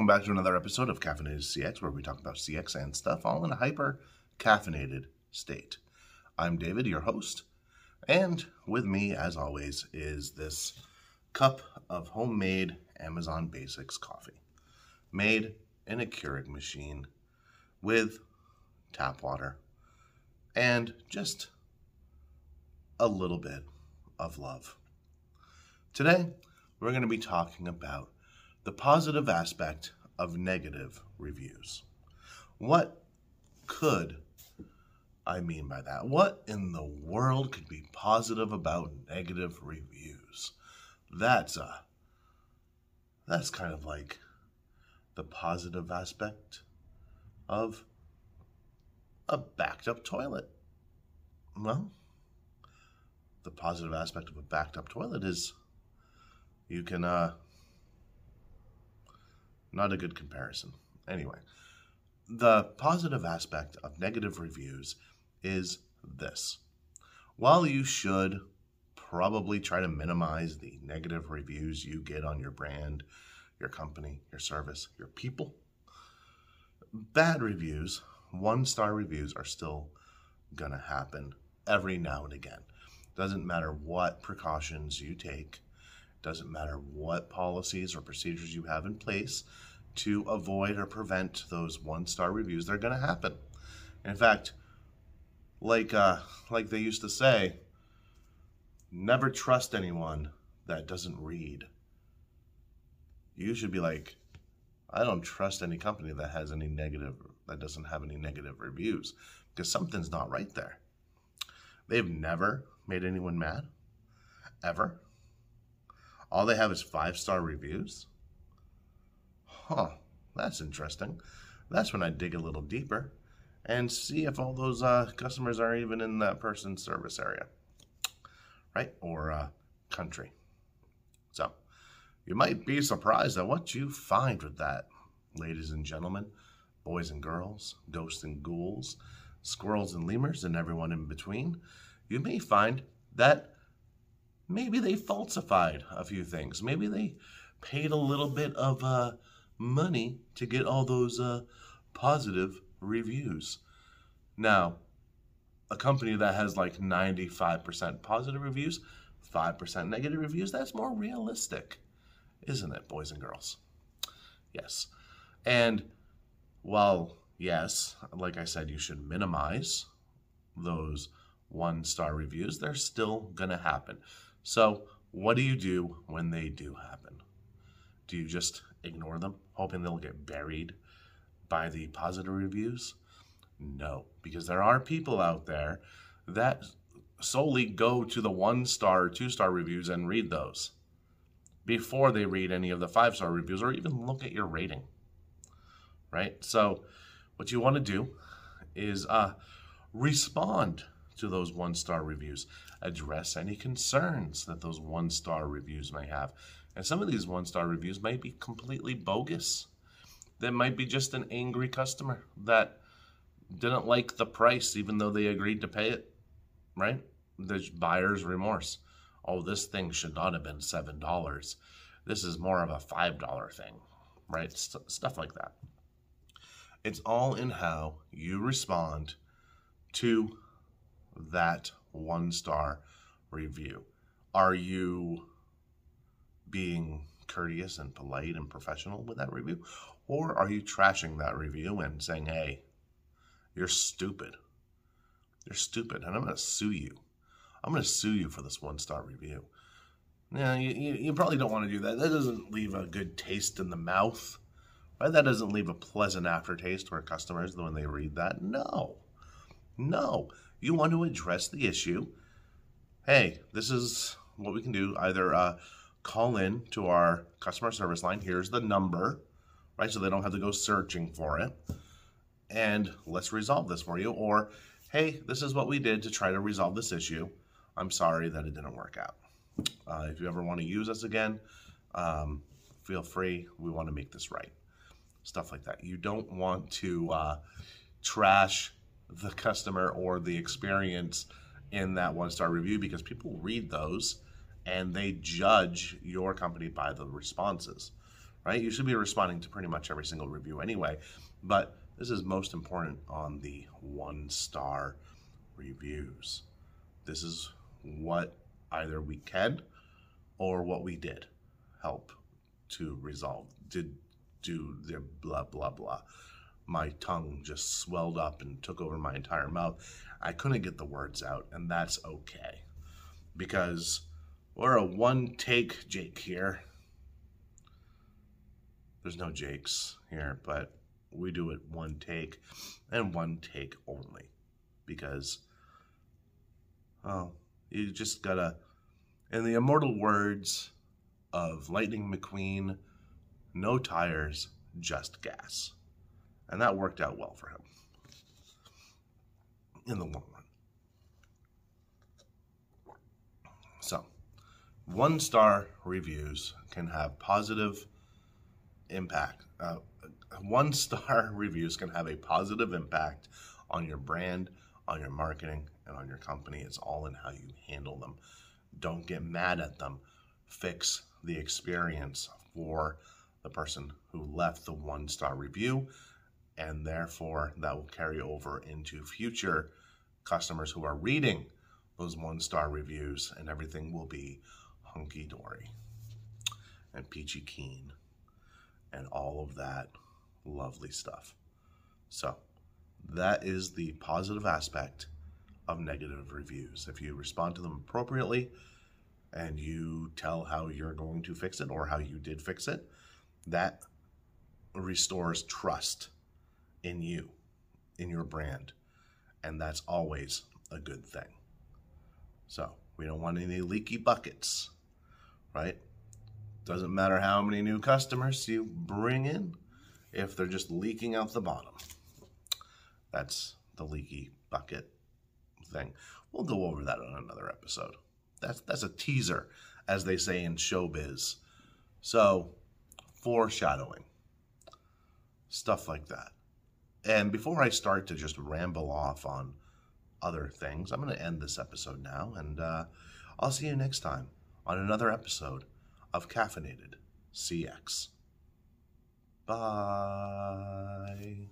welcome back to another episode of Caffeinated CX, where we talk about CX and stuff all in a hyper-caffeinated state. I'm David, your host, and with me, as always, is this cup of homemade Amazon Basics coffee, made in a Keurig machine with tap water and just a little bit of love. Today, we're going to be talking about the positive aspect of negative reviews. What could I mean by that? What in the world could be positive about negative reviews? That's kind of like the positive aspect of a backed up toilet. Well, the positive aspect of a backed up toilet is you can, not a good comparison. Anyway, the positive aspect of negative reviews is this. While you should probably try to minimize the negative reviews you get on your brand, your company, your service, your people, bad reviews, one-star reviews are still going to happen every now and again. Doesn't matter what precautions you take. Doesn't matter what policies or procedures you have in place to avoid or prevent those one-star reviews. They're going to happen. In fact, like they used to say, never trust anyone that doesn't read. You should be like, I don't trust any company that has any negative, that doesn't have any negative reviews, because something's not right there. They've never made anyone mad, ever. All they have is five-star reviews. Huh, that's interesting. That's when I dig a little deeper and see if all those customers are even in that person's service area, right? Or country. So you might be surprised at what you find with that, ladies and gentlemen, boys and girls, ghosts and ghouls, squirrels and lemurs, and everyone in between. You may find that maybe they falsified a few things. Maybe they paid a little bit of money to get all those positive reviews. Now, a company that has like 95% positive reviews, 5% negative reviews, that's more realistic, isn't it, boys and girls? Yes. And while, yes, like I said, you should minimize those one-star reviews, they're still going to happen. So what do you do when they do happen? Do you just ignore them, hoping they'll get buried by the positive reviews? No, because there are people out there that solely go to the one-star, two-star reviews and read those before they read any of the five-star reviews or even look at your rating, right? So what you want to do is respond to those one-star reviews, address any concerns that those one-star reviews may have. And some of these one-star reviews might be completely bogus. They might be just an angry customer that didn't like the price even though they agreed to pay it, right? There's buyer's remorse. Oh, this thing should not have been $7. This is more of a $5 thing, right? Stuff like that. It's all in how you respond to that one-star review. Are you being courteous and polite and professional with that review? Or are you trashing that review and saying, hey, you're stupid. You're stupid, and I'm going to sue you. I'm going to sue you for this one-star review. Now, you probably don't want to do that. That doesn't leave a good taste in the mouth, right? That doesn't leave a pleasant aftertaste for customers when they read that. No. You want to address the issue. Hey, this is what we can do. Either call in to our customer service line. Here's the number, right? So they don't have to go searching for it. And let's resolve this for you. Or, hey, this is what we did to try to resolve this issue. I'm sorry that it didn't work out. If you ever want to use us again, feel free. We want to make this right. Stuff like that. You don't want to trash the customer or the experience in that one-star review, because people read those and they judge your company by the responses, right? You should be responding to pretty much every single review anyway, but this is most important on the 1-star reviews. This is what either we can or what we did help to resolve, did do the blah, blah, blah. My tongue just swelled up and took over my entire mouth. I couldn't get the words out, and that's okay, because we're a one-take Jake here. There's no Jakes here, but we do it one take and one take only, because, oh, you just gotta, in the immortal words of Lightning McQueen, no tires, just gas. And that worked out well for him in the long run. So, 1-star reviews can have positive impact. 1-star reviews can have a positive impact on your brand, on your marketing, and on your company. It's all in how you handle them. Don't get mad at them. Fix the experience for the person who left the 1-star review, and therefore that will carry over into future customers who are reading those 1-star reviews, and everything will be hunky-dory and peachy keen and all of that lovely stuff. So that is the positive aspect of negative reviews. If you respond to them appropriately and you tell how you're going to fix it or how you did fix it, that restores trust in you, in your brand, and that's always a good thing. So we don't want any leaky buckets, right? Doesn't matter how many new customers you bring in, if they're just leaking out the bottom. That's the leaky bucket thing. We'll go over that on another episode. That's a teaser, as they say in showbiz. So, foreshadowing. Stuff like that. And before I start to just ramble off on other things, I'm going to end this episode now, and I'll see you next time on another episode of Caffeinated CX. Bye.